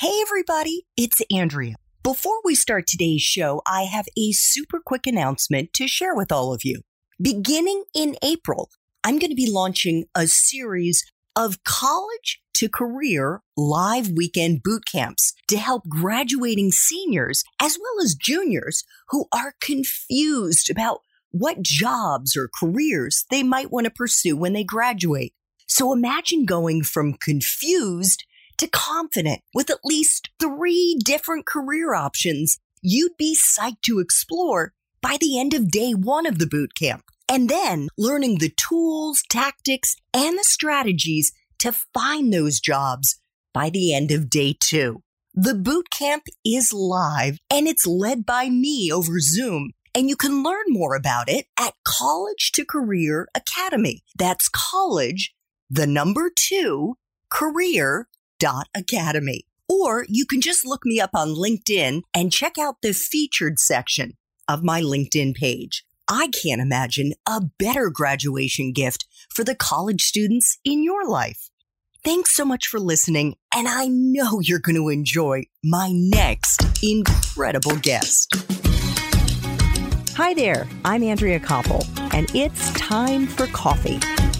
Hey everybody, it's Andrea. Before we start today's show, I have a super quick announcement to share with all of you. Beginning in April, I'm going to be launching a series of College to Career live weekend boot camps to help graduating seniors as well as juniors who are confused about what jobs or careers they might want to pursue when they graduate. So imagine going from confused to confident with at least 3 different career options you'd be psyched to explore by the end of day 1 of the boot camp, and then learning the tools, tactics, and the strategies to find those jobs by the end of day 2. The boot camp is live and it's led by me over Zoom, and you can learn more about it at College to Career Academy. That's college, 2, career.academy. Or you can just look me up on LinkedIn and check out the featured section of my LinkedIn page. I can't imagine a better graduation gift for the college students in your life. Thanks so much for listening, and I know you're going to enjoy my next incredible guest. Hi there, I'm Andrea Koppel, and it's time for Coffee,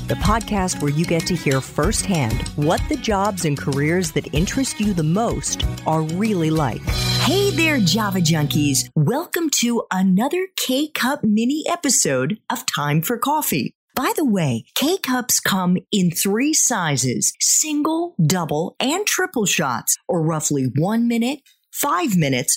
the podcast where you get to hear firsthand what the jobs and careers that interest you the most are really like. Hey there, Java junkies. Welcome to another K-Cup mini episode of Time for Coffee. By the way, K-Cups come in 3 sizes, single, double, and triple shots, or roughly 1 minute, 5 minutes,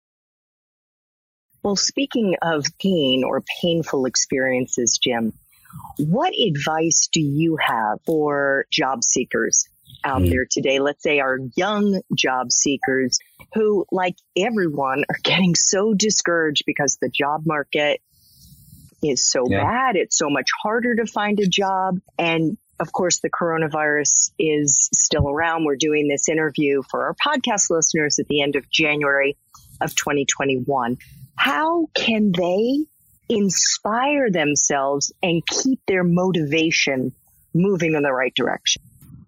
Well, speaking of pain or painful experiences, Jim, what advice do you have for job seekers out there today? Let's say our young job seekers who, like everyone, are getting so discouraged because the job market is so bad. It's so much harder to find a job. And of course, the coronavirus is still around. We're doing this interview for our podcast listeners at the end of January of 2021. How can they inspire themselves and keep their motivation moving in the right direction?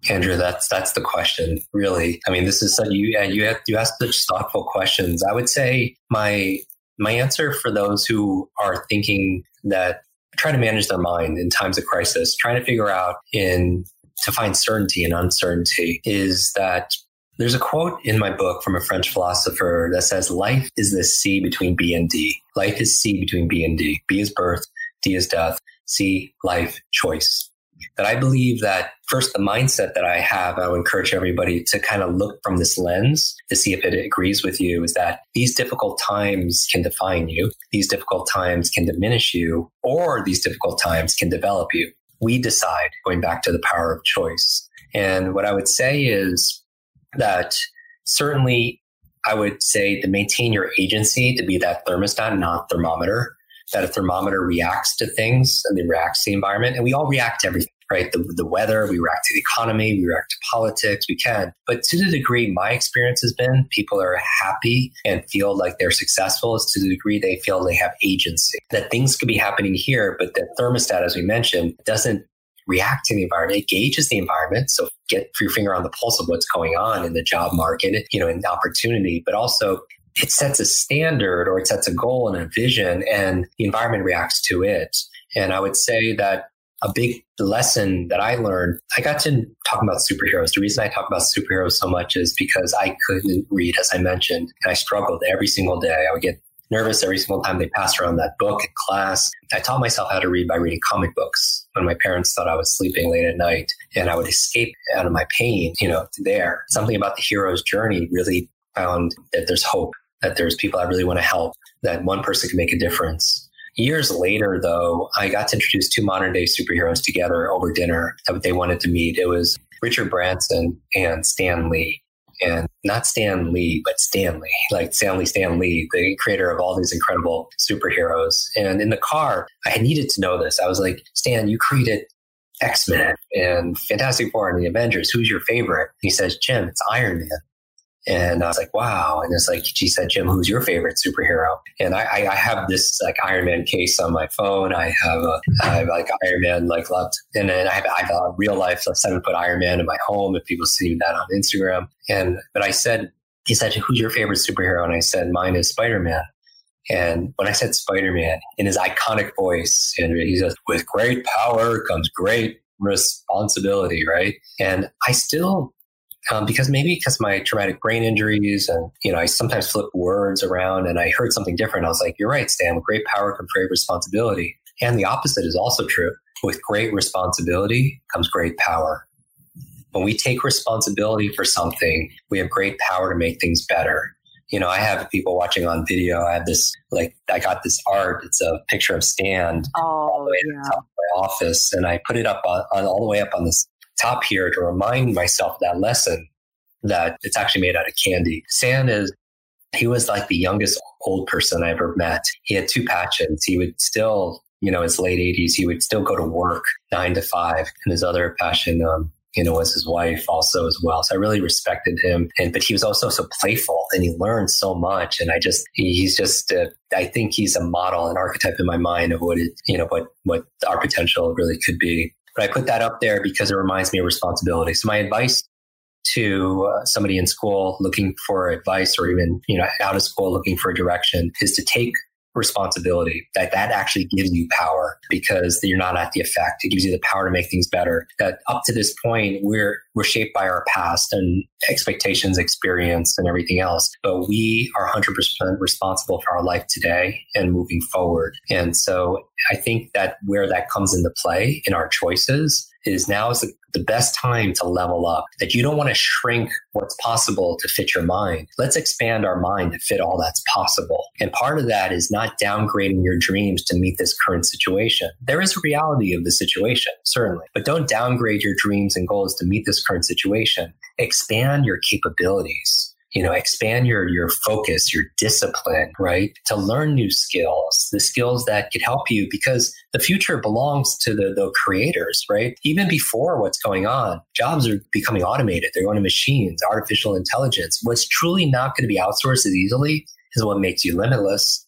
Andrew, that's the question, really. I mean, this is you asked such thoughtful questions. I would say my answer for those who are thinking that trying to manage their mind in times of crisis, trying to figure out to find certainty in uncertainty, is that there's a quote in my book from a French philosopher that says, life is the C between B and D. Life is C between B and D. B is birth, D is death, C, life, choice. That I believe that first, the mindset that I have, I would encourage everybody to kind of look from this lens to see if it agrees with you, is that these difficult times can define you. These difficult times can diminish you, or these difficult times can develop you. We decide, going back to the power of choice. And what I would say is, that certainly I would say to maintain your agency, to be that thermostat, not thermometer, that a thermometer reacts to things and it reacts to the environment. And we all react to everything, right? The weather, we react to the economy, we react to politics, we can. But to the degree my experience has been, people are happy and feel like they're successful is to the degree they feel they have agency, that things could be happening here, but the thermostat, as we mentioned, doesn't react to the environment. It gauges the environment. So get your finger on the pulse of what's going on in the job market, in opportunity, but also it sets a standard, or it sets a goal and a vision, and the environment reacts to it. And I would say that a big lesson that I learned, I got to talking about superheroes. The reason I talk about superheroes so much is because I couldn't read, as I mentioned, and I struggled every single day. I would get nervous every single time they passed around that book in class. I taught myself how to read by reading comic books when my parents thought I was sleeping late at night, and I would escape out of my pain, there. Something about the hero's journey really found that there's hope, that there's people I really want to help, that one person can make a difference. Years later, though, I got to introduce 2 modern day superheroes together over dinner that they wanted to meet. It was Richard Branson and Stan Lee. and not Stan Lee, but Stanley, like Stan Lee, the creator of all these incredible superheroes. And in the car, I needed to know this. I was like, Stan, you created X-Men and Fantastic Four and the Avengers. Who's your favorite? He says, Jim, it's Iron Man. And I was like, wow. And it's like, she said, Jim, who's your favorite superhero? And I have this like Iron Man case on my phone. I have like Iron Man, like loved. And then I have a real life 7-foot Iron Man in my home. If people see that on Instagram. But he said, who's your favorite superhero? And I said, mine is Spider-Man. And when I said Spider-Man in his iconic voice, and he says, with great power comes great responsibility. Right. And I still, because my traumatic brain injuries and, I sometimes flip words around, and I heard something different. I was like, you're right, Stan, with great power comes great responsibility. And the opposite is also true. With great responsibility comes great power. When we take responsibility for something, we have great power to make things better. I have people watching on video. I have this, I got this art. It's a picture of Stan all the way to the top of my office. And I put it up all the way up on this top here to remind myself of that lesson, that it's actually made out of candy. He was like the youngest old person I ever met. He had two passions. He would still, his late 80s, he would still go to work 9 to 5. And his other passion, was his wife also as well. So I really respected him. But he was also so playful, and he learned so much. And I think he's a model, an archetype in my mind of what our potential really could be. But I put that up there because it reminds me of responsibility. So my advice to somebody in school looking for advice, or even, out of school looking for direction, is to take responsibility. That actually gives you power, because you're not at the effect. It gives you the power to make things better. That up to this point, we're shaped by our past and expectations, experience, and everything else. But we are 100% responsible for our life today and moving forward. And so I think that where that comes into play in our choices is now is the best time to level up. That you don't want to shrink what's possible to fit your mind. Let's expand our mind to fit all that's possible. And part of that is not downgrading your dreams to meet this current situation. There is a reality of the situation, certainly, but don't downgrade your dreams and goals to meet this current situation. Expand your capabilities. Expand your focus, your discipline, right? To learn new skills, the skills that could help you, because the future belongs to the creators, right? Even before what's going on, jobs are becoming automated. They're going to machines, artificial intelligence. What's truly not going to be outsourced as easily is what makes you limitless,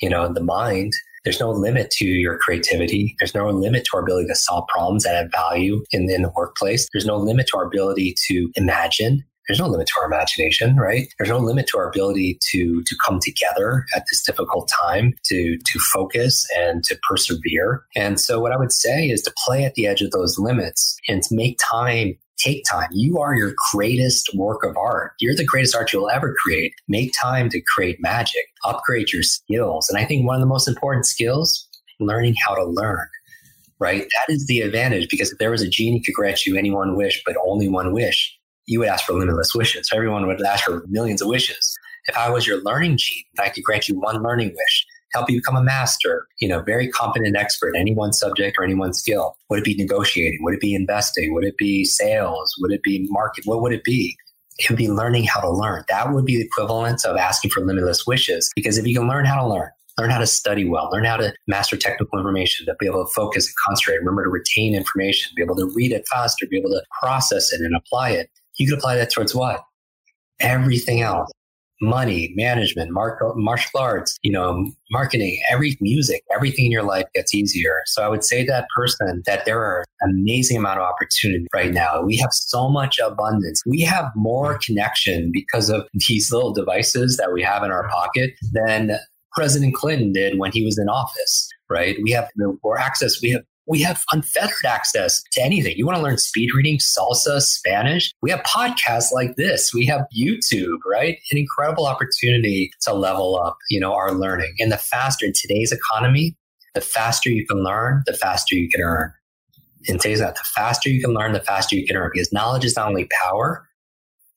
the mind. There's no limit to your creativity. There's no limit to our ability to solve problems that have value in the workplace. There's no limit to our ability to imagine. There's no limit to our imagination, right? There's no limit to our ability to come together at this difficult time, to focus and to persevere. And so what I would say is to play at the edge of those limits and to make time. Take time. You are your greatest work of art. You're the greatest art you'll ever create. Make time to create magic. Upgrade your skills. And I think one of the most important skills, learning how to learn. Right? That is the advantage, because if there was a genie could grant you any one wish, but only one wish, you would ask for limitless wishes. Everyone would ask for millions of wishes. If I was your learning genie, I could grant you one learning wish, help you become a master, very competent expert, any one subject or any one skill. Would it be negotiating? Would it be investing? Would it be sales? Would it be market? What would it be? It would be learning how to learn. That would be the equivalent of asking for limitless wishes, because if you can learn how to learn how to study well, learn how to master technical information, to be able to focus and concentrate, remember to retain information, be able to read it faster, be able to process it and apply it. You could apply that towards what? Everything else. Money, management, martial arts, marketing, music, everything in your life gets easier. So I would say to that person that there are an amazing amount of opportunity right now. We have so much abundance. We have more connection because of these little devices that we have in our pocket than President Clinton did when he was in office, right? We have more access. We have unfettered access to anything. You want to learn speed reading, salsa, Spanish? We have podcasts like this. We have YouTube, right? An incredible opportunity to level up, our learning. And the faster in today's economy, the faster you can learn, the faster you can earn. In today's economy, the faster you can learn, the faster you can earn. Because knowledge is not only power,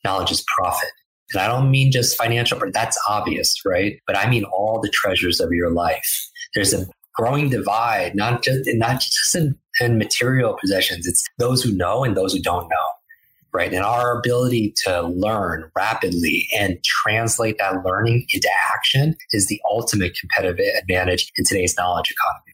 knowledge is profit. And I don't mean just financial, but that's obvious, right? But I mean all the treasures of your life. There's a growing divide, not just in material possessions. It's those who know and those who don't know. right? And our ability to learn rapidly and translate that learning into action is the ultimate competitive advantage in today's knowledge economy.